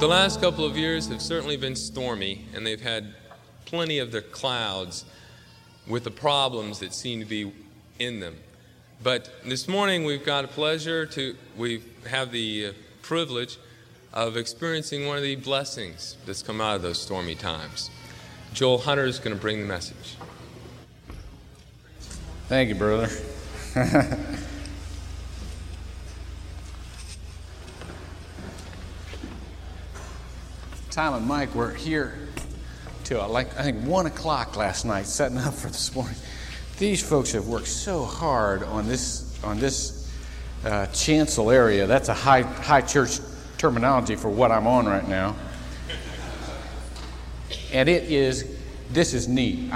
The last couple of years have certainly been stormy, and they've had plenty of their clouds with the problems that seem to be in them. But this morning we have the privilege of experiencing one of the blessings that's come out of those stormy times. Joel Hunter is going to bring the message. Thank you, brother. Tom and Mike were here till I think 1 o'clock last night, setting up for this morning. These folks have worked so hard on this chancel area. That's a high church terminology for what I'm on right now. And this is neat.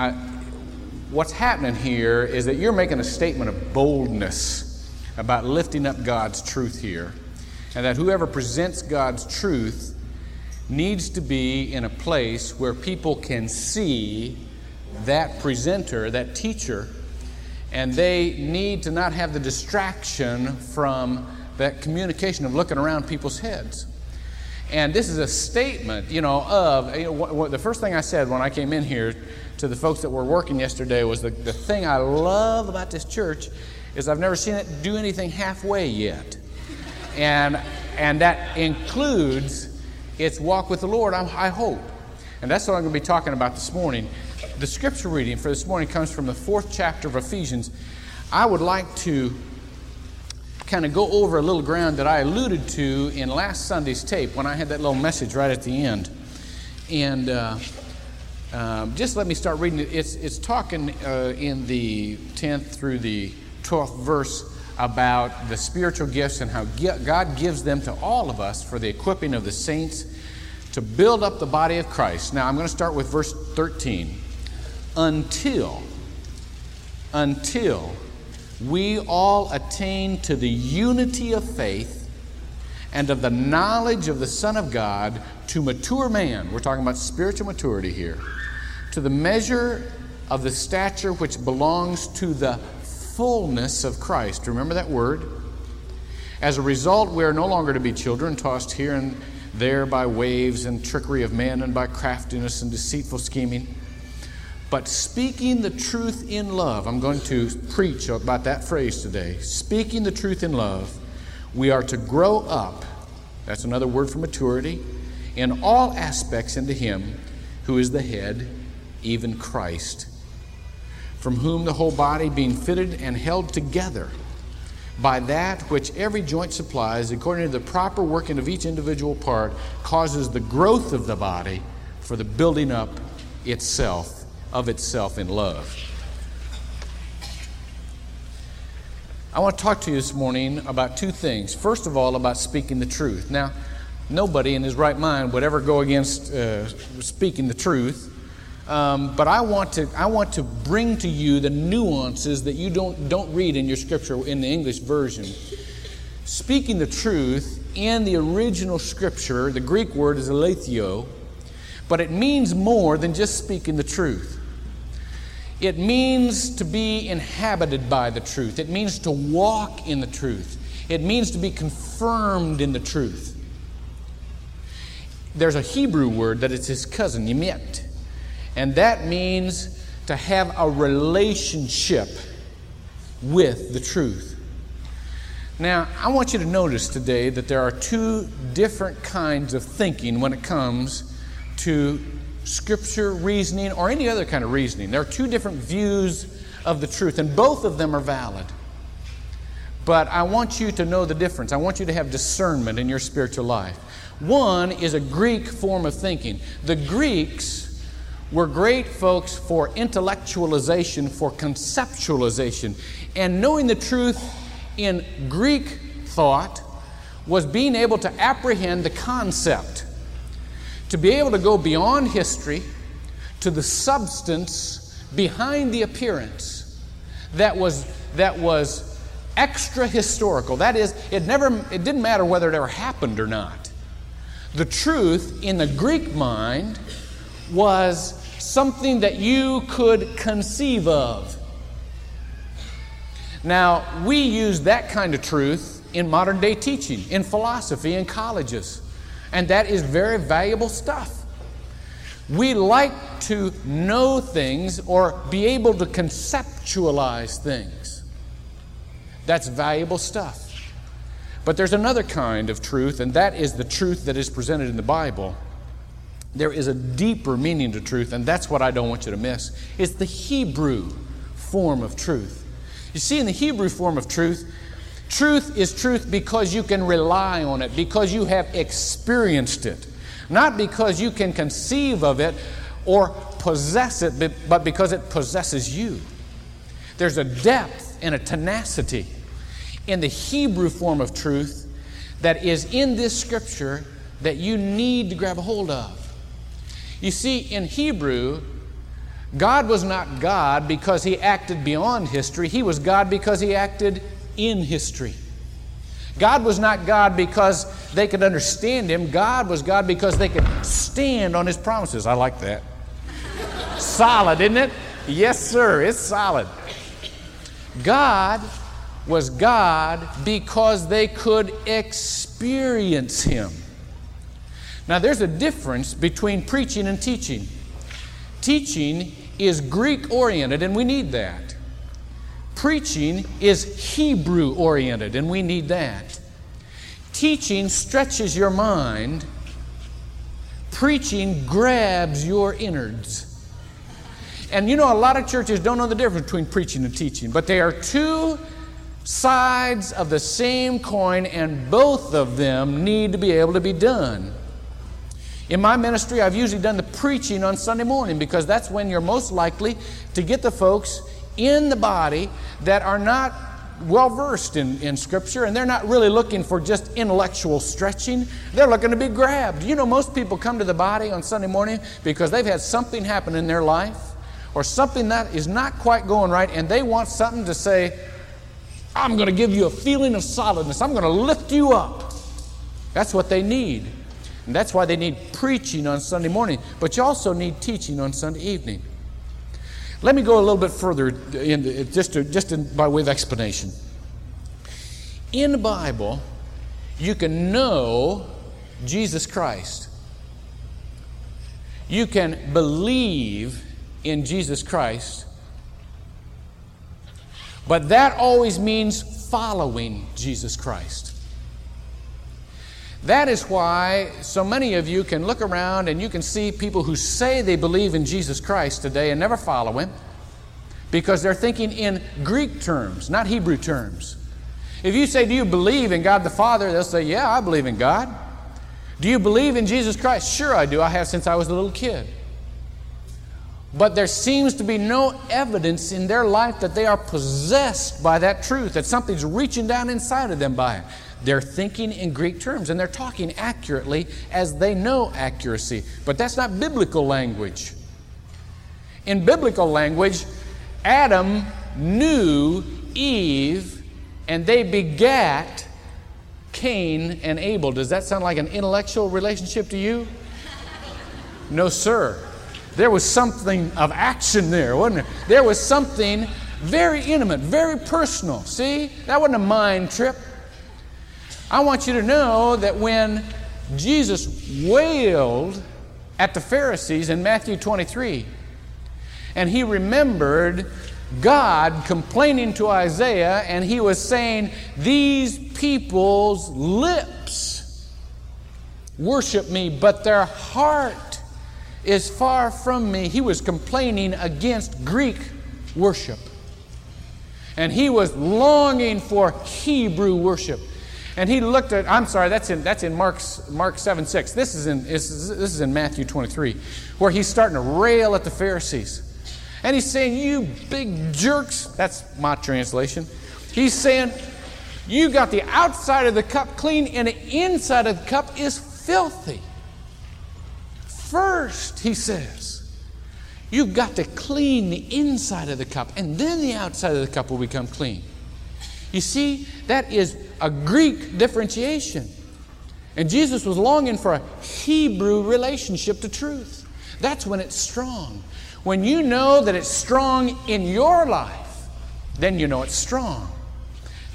What's happening here is that you're making a statement of boldness about lifting up God's truth here, and that whoever presents God's truth needs to be in a place where people can see that presenter, that teacher, and they need to not have the distraction from that communication of looking around people's heads. And this is a statement, the first thing I said when I came in here to the folks that were working yesterday was the thing I love about this church is I've never seen it do anything halfway yet. And that includes its walk with the Lord, I hope. And that's what I'm going to be talking about this morning. The scripture reading for this morning comes from the 4th chapter of Ephesians. I would like to kind of go over a little ground that I alluded to in last Sunday's tape when I had that little message right at the end. And just let me start reading it. It's talking in the 10th through the 12th verse about the spiritual gifts and how God gives them to all of us for the equipping of the saints to build up the body of Christ. Now I'm going to start with verse 13. Until we all attain to the unity of faith and of the knowledge of the Son of God to mature man. We're talking about spiritual maturity here. To the measure of the stature which belongs to the fullness of Christ. Remember that word? As a result, we are no longer to be children, tossed here and there by waves and trickery of men and by craftiness and deceitful scheming. But speaking the truth in love, I'm going to preach about that phrase today. Speaking the truth in love, we are to grow up, that's another word for maturity, in all aspects into Him who is the head, even Christ, from whom the whole body being fitted and held together by that which every joint supplies, according to the proper working of each individual part, causes the growth of the body for the building up of itself in love. I want to talk to you this morning about two things. First of all, about speaking the truth. Now, nobody in his right mind would ever go against speaking the truth. But I want to bring to you the nuances that you don't read in your scripture in the English version. Speaking the truth in the original scripture, the Greek word is aletheo, but it means more than just speaking the truth. It means to be inhabited by the truth. It means to walk in the truth. It means to be confirmed in the truth. There's a Hebrew word that it's his cousin, Yemet. And that means to have a relationship with the truth. Now, I want you to notice today that there are two different kinds of thinking when it comes to scripture reasoning or any other kind of reasoning. There are two different views of the truth, and both of them are valid. But I want you to know the difference. I want you to have discernment in your spiritual life. One is a Greek form of thinking. The Greeks were great folks for intellectualization, for conceptualization. And knowing the truth in Greek thought was being able to apprehend the concept, to be able to go beyond history to the substance behind the appearance that was extra historical. That is, it didn't matter whether it ever happened or not. The truth in the Greek mind was something that you could conceive of. Now, we use that kind of truth in modern day teaching, in philosophy, in colleges. And that is very valuable stuff. We like to know things or be able to conceptualize things. That's valuable stuff. But there's another kind of truth, and that is the truth that is presented in the Bible. There is a deeper meaning to truth, and that's what I don't want you to miss. It's the Hebrew form of truth. You see, in the Hebrew form of truth, truth is truth because you can rely on it, because you have experienced it. Not because you can conceive of it or possess it, but because it possesses you. There's a depth and a tenacity in the Hebrew form of truth that is in this scripture that you need to grab a hold of. You see, in Hebrew, God was not God because he acted beyond history. He was God because he acted in history. God was not God because they could understand him. God was God because they could stand on his promises. I like that. Solid, isn't it? Yes, sir, it's solid. God was God because they could experience him. Now, there's a difference between preaching and teaching. Teaching is Greek-oriented, and we need that. Preaching is Hebrew-oriented, and we need that. Teaching stretches your mind. Preaching grabs your innards. And you know, a lot of churches don't know the difference between preaching and teaching, but they are two sides of the same coin, and both of them need to be able to be done. In my ministry, I've usually done the preaching on Sunday morning because that's when you're most likely to get the folks in the body that are not well-versed in Scripture, and they're not really looking for just intellectual stretching. They're looking to be grabbed. You know, most people come to the body on Sunday morning because they've had something happen in their life or something that is not quite going right, and they want something to say, I'm going to give you a feeling of solidness. I'm going to lift you up. That's what they need. And that's why they need preaching on Sunday morning. But you also need teaching on Sunday evening. Let me go a little bit further by way of explanation. In the Bible, you can know Jesus Christ. You can believe in Jesus Christ. But that always means following Jesus Christ. That is why so many of you can look around and you can see people who say they believe in Jesus Christ today and never follow him because they're thinking in Greek terms, not Hebrew terms. If you say, do you believe in God the Father? They'll say, yeah, I believe in God. Do you believe in Jesus Christ? Sure I do. I have since I was a little kid. But there seems to be no evidence in their life that they are possessed by that truth, that something's reaching down inside of them by it. They're thinking in Greek terms, and they're talking accurately as they know accuracy. But that's not biblical language. In biblical language, Adam knew Eve, and they begat Cain and Abel. Does that sound like an intellectual relationship to you? No, sir. There was something of action there, wasn't there? There was something very intimate, very personal. See? That wasn't a mind trip. I want you to know that when Jesus wailed at the Pharisees in Matthew 23, and he remembered God complaining to Isaiah, and he was saying, these people's lips worship me, but their heart is far from me. He was complaining against Greek worship, and he was longing for Hebrew worship. And he looked at, I'm sorry, that's in Mark 7:6. This is in Matthew 23, where he's starting to rail at the Pharisees. And he's saying, you big jerks. That's my translation. He's saying, you got the outside of the cup clean and the inside of the cup is filthy. First, he says, you've got to clean the inside of the cup, and then the outside of the cup will become clean. You see, that is a Greek differentiation. And Jesus was longing for a Hebrew relationship to truth. That's when it's strong. When you know that it's strong in your life, then you know it's strong.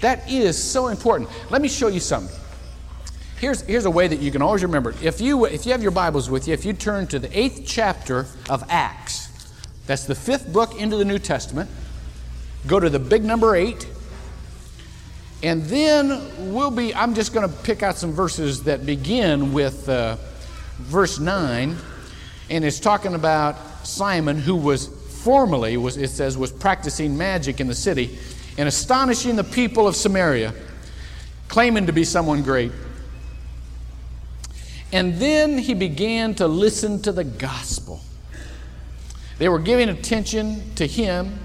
That is so important. Let me show you something. Here's a way that you can always remember. If you have your Bibles with you, if you turn to the 8th chapter of Acts, that's the 5th book into the New Testament, go to the big number 8, and then I'm just going to pick out some verses that begin with verse 9, and it's talking about Simon, who was formerly, it says, practicing magic in the city and astonishing the people of Samaria, claiming to be someone great. And then he began to listen to the gospel. They were giving attention to him,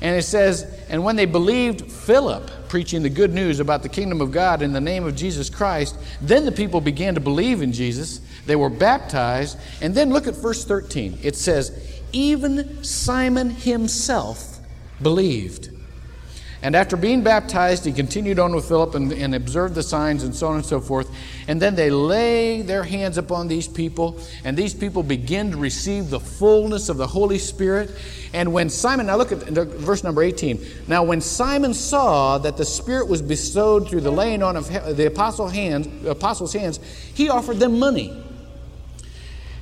and it says, and when they believed Philip preaching the good news about the kingdom of God in the name of Jesus Christ, then the people began to believe in Jesus. They were baptized. And then look at verse 13. It says, even Simon himself believed. And after being baptized, he continued on with Philip and observed the signs and so on and so forth. And then they lay their hands upon these people, and these people begin to receive the fullness of the Holy Spirit. And when Simon, now look at verse number 18. Now when Simon saw that the Spirit was bestowed through the laying on of the apostles' hands, he offered them money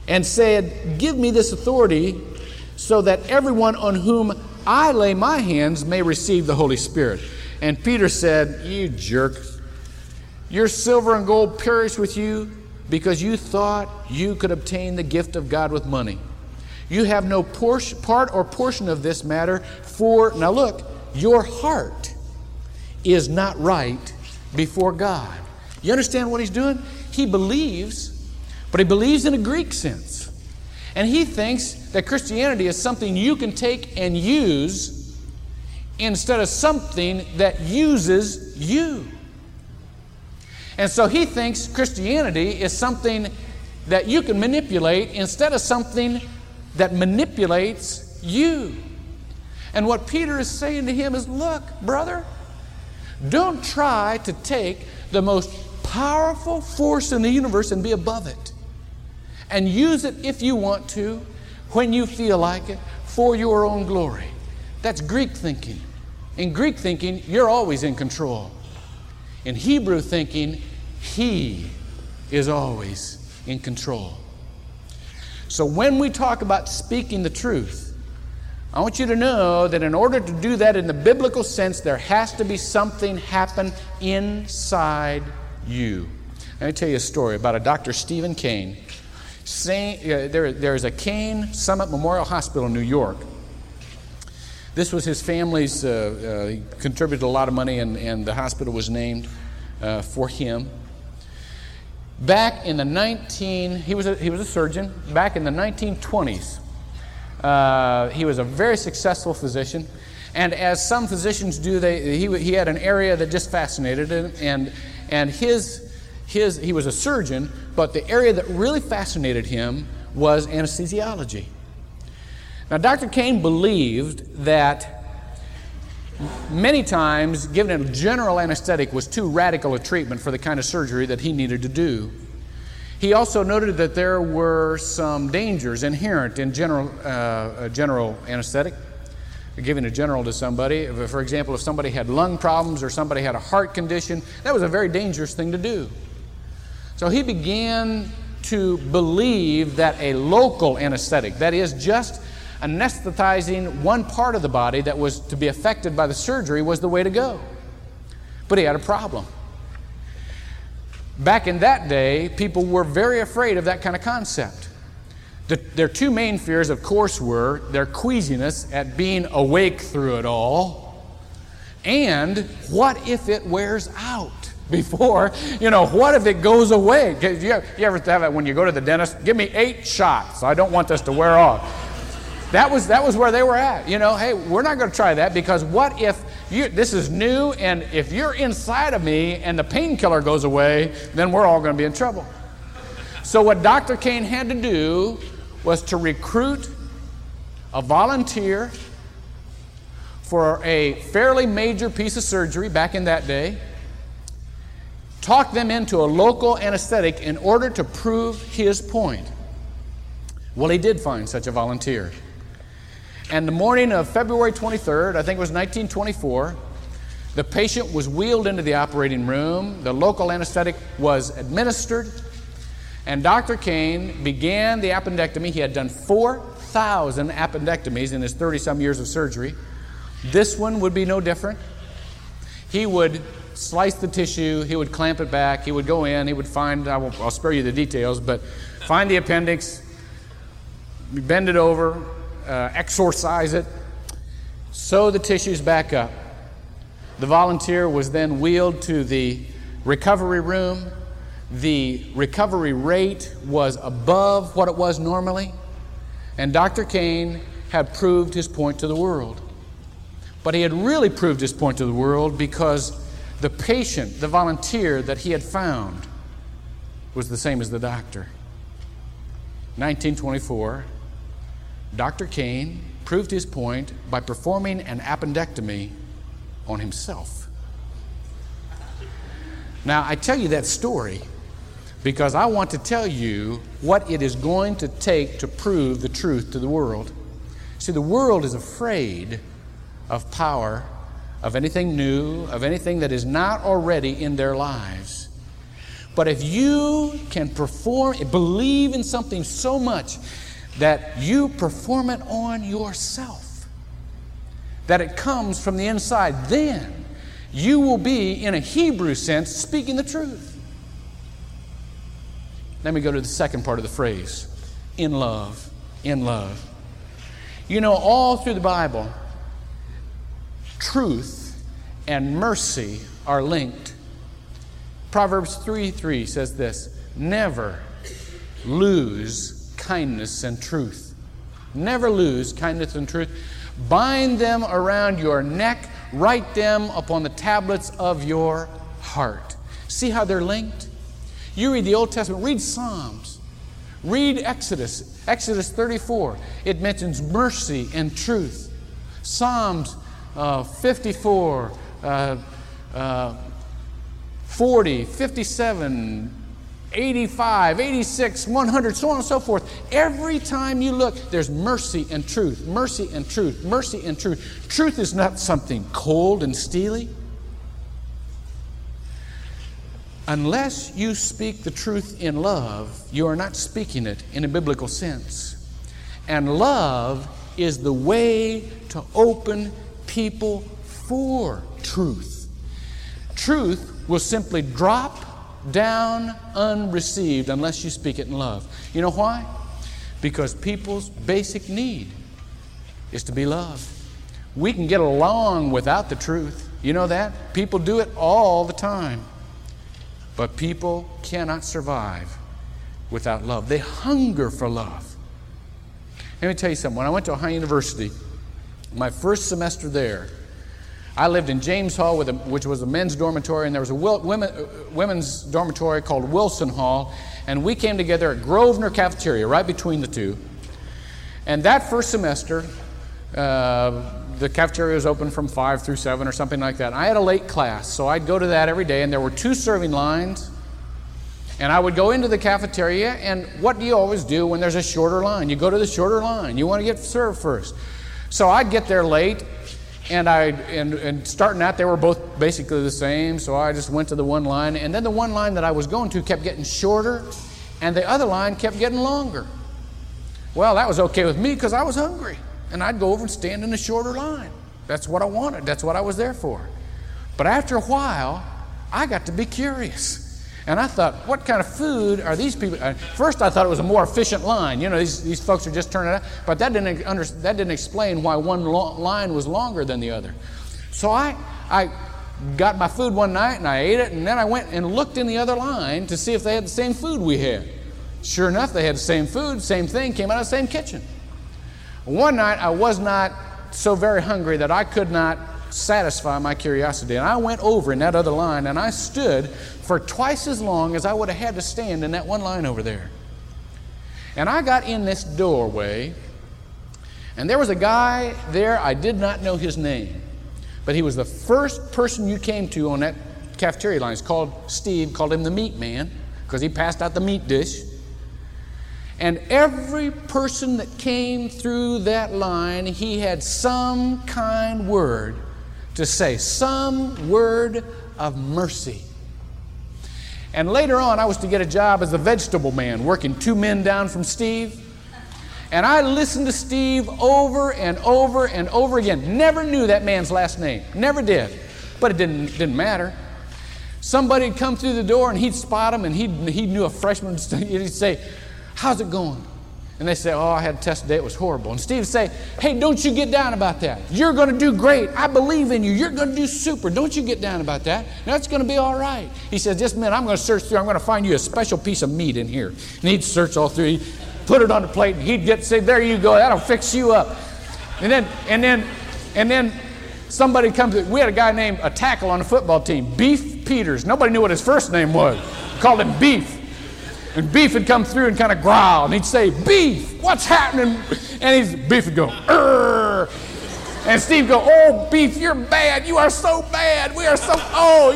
and said, give me this authority so that everyone on whom I lay my hands may receive the Holy Spirit. And Peter said, you jerk, your silver and gold perish with you because you thought you could obtain the gift of God with money. You have no part or portion of this matter, for, now look, your heart is not right before God. You understand what he's doing? He believes, but he believes in a Greek sense. And he thinks that Christianity is something you can take and use instead of something that uses you. And so he thinks Christianity is something that you can manipulate instead of something that manipulates you. And what Peter is saying to him is, look, brother, don't try to take the most powerful force in the universe and be above it. And use it if you want to, when you feel like it, for your own glory. That's Greek thinking. In Greek thinking, you're always in control. In Hebrew thinking, he is always in control. So when we talk about speaking the truth, I want you to know that in order to do that in the biblical sense, there has to be something happen inside you. Let me tell you a story about a Dr. Stephen Kane. There is a Kane Summit Memorial Hospital in New York. This was his family's, he contributed a lot of money, and the hospital was named for him. Back in the he was a surgeon. Back in the 1920s, he was a very successful physician. And as some physicians do, he had an area that just fascinated him, and he was a surgeon, but the area that really fascinated him was anesthesiology. Now, Dr. Kane believed that many times giving a general anesthetic was too radical a treatment for the kind of surgery that he needed to do. He also noted that there were some dangers inherent in general anesthetic, giving a general to somebody. For example, if somebody had lung problems or somebody had a heart condition, that was a very dangerous thing to do. So he began to believe that a local anesthetic, that is just anesthetizing one part of the body that was to be affected by the surgery, was the way to go. But he had a problem. Back in that day, people were very afraid of that kind of concept. Their two main fears, of course, were their queasiness at being awake through it all, and what if it wears out? Before, what if it goes away? You ever have it when you go to the dentist? Give me 8 shots. I don't want this to wear off. That was where they were at. Hey, we're not going to try that, because what if this is new, and if you're inside of me and the painkiller goes away, then we're all going to be in trouble. So what Dr. Kane had to do was to recruit a volunteer for a fairly major piece of surgery back in that day, talk them into a local anesthetic in order to prove his point. Well, he did find such a volunteer. And the morning of February 23rd, I think it was 1924, The patient was wheeled into the operating room. The local anesthetic was administered. And Dr. Kane began the appendectomy. He had done 4,000 appendectomies in his 30-some years of surgery. This one would be no different. He would slice the tissue. He would clamp it back. He would go in. He would find, I'll spare you the details, but find the appendix, bend it over, exorcise it, sew the tissues back up. The volunteer was then wheeled to the recovery room. The recovery rate was above what it was normally, and Dr. Kane had proved his point to the world. But he had really proved his point to the world because the patient, the volunteer that he had found, was the same as the doctor. 1924, Dr. Kane proved his point by performing an appendectomy on himself. Now, I tell you that story because I want to tell you what it is going to take to prove the truth to the world. See, the world is afraid of power, of anything new, of anything that is not already in their lives. But if you can believe in something so much that you perform it on yourself, that it comes from the inside, then you will be, in a Hebrew sense, speaking the truth. Let me go to the second part of the phrase, in love, in love. You know, all through the Bible, truth and mercy are linked. Proverbs 3:3 says this, never lose kindness and truth. Never lose kindness and truth. Bind them around your neck, write them upon the tablets of your heart. See how they're linked? You read the Old Testament, read Psalms, read Exodus, Exodus 34. It mentions mercy and truth. Psalms 54, 40, 57, 85, 86, 100, so on and so forth. Every time you look, there's mercy and truth, mercy and truth, mercy and truth. Truth is not something cold and steely. Unless you speak the truth in love, you are not speaking it in a biblical sense. And love is the way to open people for truth. Truth will simply drop down unreceived unless you speak it in love. You know why? Because people's basic need is to be loved. We can get along without the truth. You know that? People do it all the time. But people cannot survive without love. They hunger for love. Let me tell you something. When I went to Ohio University, my first semester there, I lived in James Hall, which was a men's dormitory, and there was a women's dormitory called Wilson Hall, and we came together at Grosvenor Cafeteria, right between the two. And that first semester, the cafeteria was open from 5 through 7 or something like that. I had a late class, so I'd go to that every day, and there were two serving lines, and I would go into the cafeteria, and what do you always do when there's a shorter line? You go to the shorter line. You want to get served first. So I'd get there late, and starting out, they were both basically the same, so I just went to the one line, and then the one line that I was going to kept getting shorter, and the other line kept getting longer. Well, that was okay with me because I was hungry, and I'd go over and stand in the shorter line. That's what I wanted. That's what I was there for. But after a while, I got to be curious. And I thought, what kind of food are these people? First, I thought it was a more efficient line. You know, these folks are just turning out. But that didn't explain why one line was longer than the other. So I got my food one night, and I ate it, and then I went and looked in the other line to see if they had the same food we had. Sure enough, they had the same food, same thing, came out of the same kitchen. One night, I was not so very hungry that I could not satisfy my curiosity, and I went over in that other line, and I stood for twice as long as I would have had to stand in that one line over there. And I got in this doorway, and there was a guy there. I did not know his name, but he was the first person you came to on that cafeteria line. It's called Steve, called him the meat man, because he passed out the meat dish. And every person that came through that line, he had some kind word to say some word of mercy. And later on, I was to get a job as a vegetable man, working two men down from Steve. And I listened to Steve over and over and over again. Never knew that man's last name. Never did. But it didn't matter. Somebody would come through the door and he'd spot him and he knew a freshman. He'd say, how's it going? And they say, oh, I had a test today. It was horrible. And Steve would say, hey, don't you get down about that. You're going to do great. I believe in you. You're going to do super. Don't you get down about that. Now it's going to be all right. He says, just a minute. I'm going to search through. I'm going to find you a special piece of meat in here. And he'd search all through. He'd put it on the plate and he'd say, there you go. That'll fix you up. And then somebody comes. We had a guy named a tackle on the football team, Beef Peters. Nobody knew what his first name was. We called him Beef. And Beef would come through and kind of growl. And he'd say, Beef, what's happening? And Beef would go, Urgh. And Steve would go, oh, Beef, you're bad. You are so bad. We are so, oh.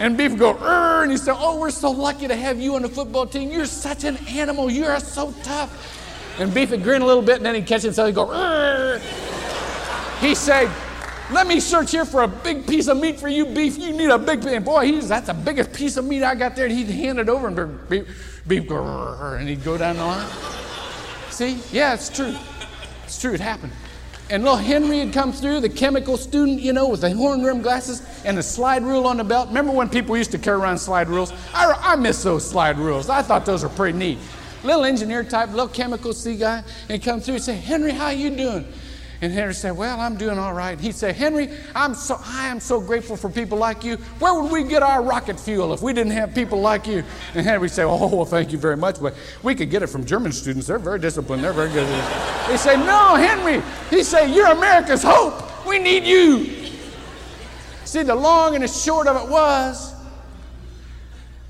And Beef would go, Urgh. And he'd say, oh, we're so lucky to have you on the football team. You're such an animal. You are so tough. And Beef would grin a little bit, and then he'd catch himself. He'd go, Urgh. He'd say, let me search here for a big piece of meat for you, Beef. You need a big piece. And boy, that's the biggest piece of meat I got there. And he'd hand it over and Beef, and he'd go down the line. See? Yeah, it's true. It's true. It happened. And little Henry had come through, the chemical student, with the horn rim glasses and the slide rule on the belt. Remember when people used to carry around slide rules? I miss those slide rules. I thought those were pretty neat. Little engineer type, little chemical C guy, and he'd come through and say, Henry, how you doing? And Henry said, well, I'm doing all right. He'd say, Henry, I am so grateful for people like you. Where would we get our rocket fuel if we didn't have people like you? And Henry would say, oh, well, thank you very much. But we could get it from German students. They're very disciplined. They're very good at it. He'd say, no, Henry. He'd say, you're America's hope. We need you. See, the long and the short of it was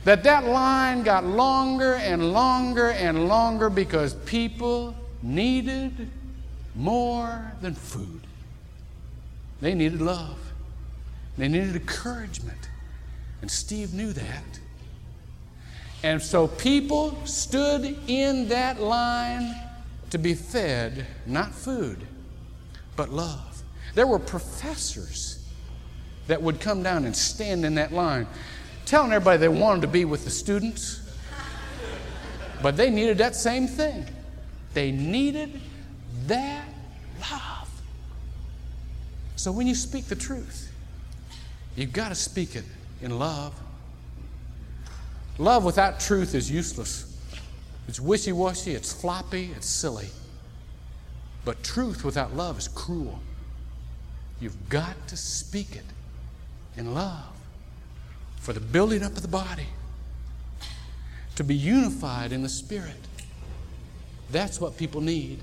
that line got longer and longer and longer because people needed more than food. They needed love. They needed encouragement. And Steve knew that. And so people stood in that line to be fed, not food, but love. There were professors that would come down and stand in that line, telling everybody they wanted to be with the students. But they needed that same thing. They needed that love. So when you speak the truth, you've got to speak it in love. Love without truth is useless. It's wishy-washy, it's floppy, it's silly. But truth without love is cruel. You've got to speak it in love for the building up of the body, to be unified in the Spirit. That's what people need.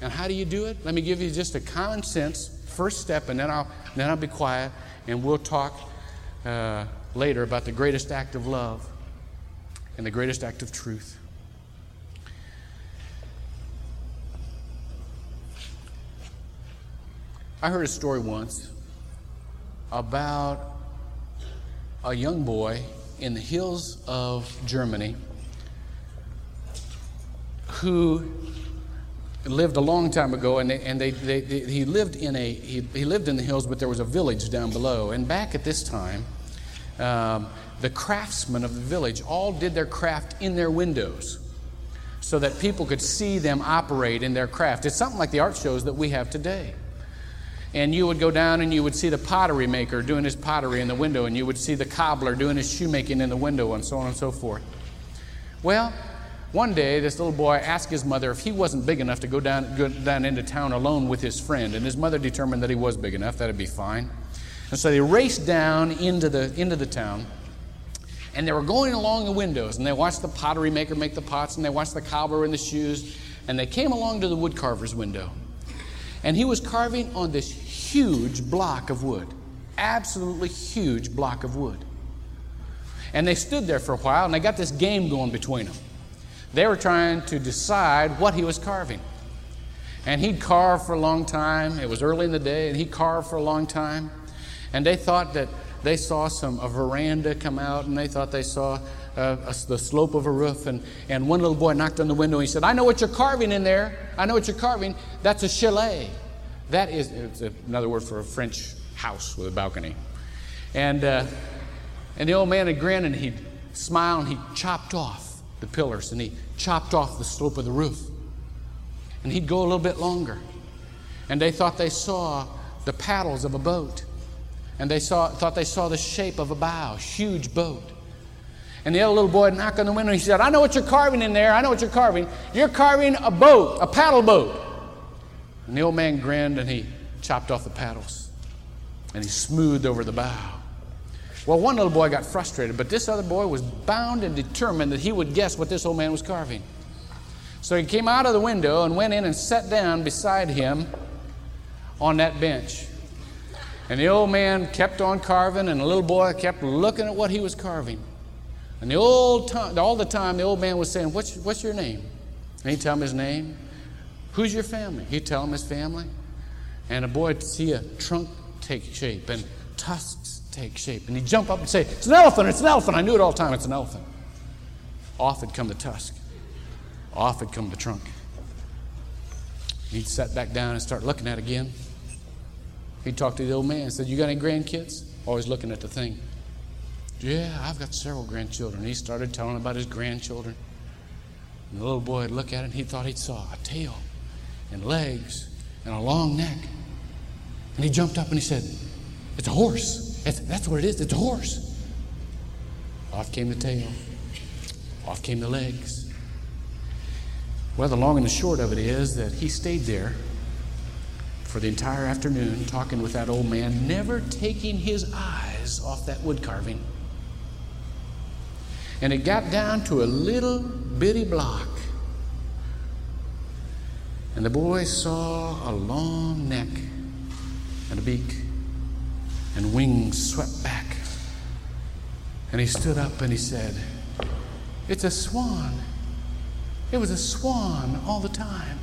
And how do you do it? Let me give you just a common sense first step, and then I'll be quiet, and we'll talk later about the greatest act of love and the greatest act of truth. I heard a story once about a young boy in the hills of Germany who lived a long time ago, he lived in the hills, but there was a village down below. And back at this time, the craftsmen of the village all did their craft in their windows, so that people could see them operate in their craft. It's something like the art shows that we have today. And you would go down and you would see the pottery maker doing his pottery in the window, and you would see the cobbler doing his shoemaking in the window, and so on and so forth. Well, one day, this little boy asked his mother if he wasn't big enough to go down into town alone with his friend. And his mother determined that he was big enough, that'd be fine. And so they raced down into the town. And they were going along the windows. And they watched the pottery maker make the pots. And they watched the cobbler in the shoes. And they came along to the woodcarver's window. And he was carving on this huge block of wood. Absolutely huge block of wood. And they stood there for a while. And they got this game going between them. They were trying to decide what he was carving. And he'd carve for a long time. It was early in the day, and he carved for a long time. And they thought that they saw a veranda come out, and they thought they saw the slope of a roof. And one little boy knocked on the window, and he said, I know what you're carving in there. I know what you're carving. That's a chalet. That is, it's another word for a French house with a balcony. And the old man would grin and he'd smile and he chopped off the pillars and he chopped off the slope of the roof. And he'd go a little bit longer. And they thought they saw the paddles of a boat. And they thought they saw the shape of a bow, huge boat. And the other little boy knocked on the window and he said, "I know what you're carving in there. I know what you're carving. You're carving a boat, a paddle boat." And the old man grinned and he chopped off the paddles. And he smoothed over the bow. Well, one little boy got frustrated, but this other boy was bound and determined that he would guess what this old man was carving. So he came out of the window and went in and sat down beside him on that bench. And the old man kept on carving, and the little boy kept looking at what he was carving. And all the time, the old man was saying, what's your name? And he'd tell him his name. Who's your family? He'd tell him his family. And the boy would see a trunk take shape and tusks take shape. And he'd jump up and say, "It's an elephant, it's an elephant." I knew it all the time, it's an elephant. Off had come the tusk. Off had come the trunk. And he'd sit back down and start looking at it again. He talked to the old man and said, "You got any grandkids?" Always looking at the thing. "Yeah, I've got several grandchildren." He started telling about his grandchildren. And the little boy would look at it and he thought he saw a tail and legs and a long neck. And he jumped up and he said, "It's a horse. That's what it is. It's a horse." Off came the tail. Off came the legs. Well, the long and the short of it is that he stayed there for the entire afternoon, talking with that old man, never taking his eyes off that wood carving. And it got down to a little bitty block. And the boy saw a long neck and a beak and wings swept back. And he stood up and he said, "It's a swan. It was a swan all the time."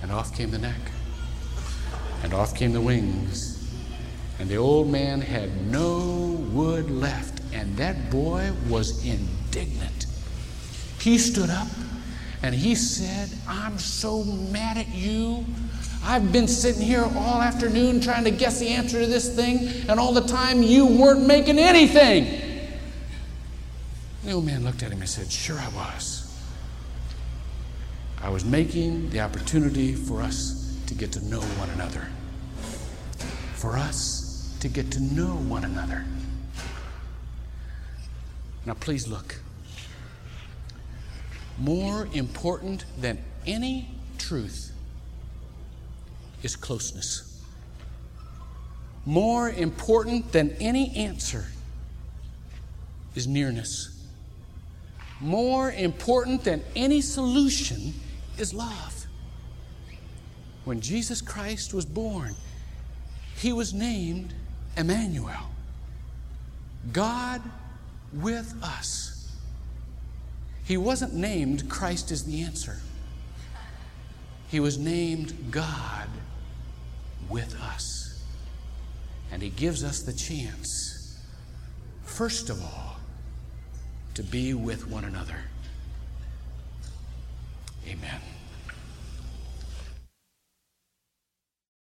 And off came the neck, and off came the wings, and the old man had no wood left, and that boy was indignant. He stood up, and he said, "I'm so mad at you. I've been sitting here all afternoon trying to guess the answer to this thing, and all the time you weren't making anything." And the old man looked at him and said, "Sure I was. I was making the opportunity for us to get to know one another. For us to get to know one another." Now please look. More important than any truth is closeness. More important than any answer is nearness. More important than any solution is love. When Jesus Christ was born, he was named Emmanuel, God with us. He wasn't named Christ is the answer. He was named God with us. And he gives us the chance, first of all, to be with one another. Amen.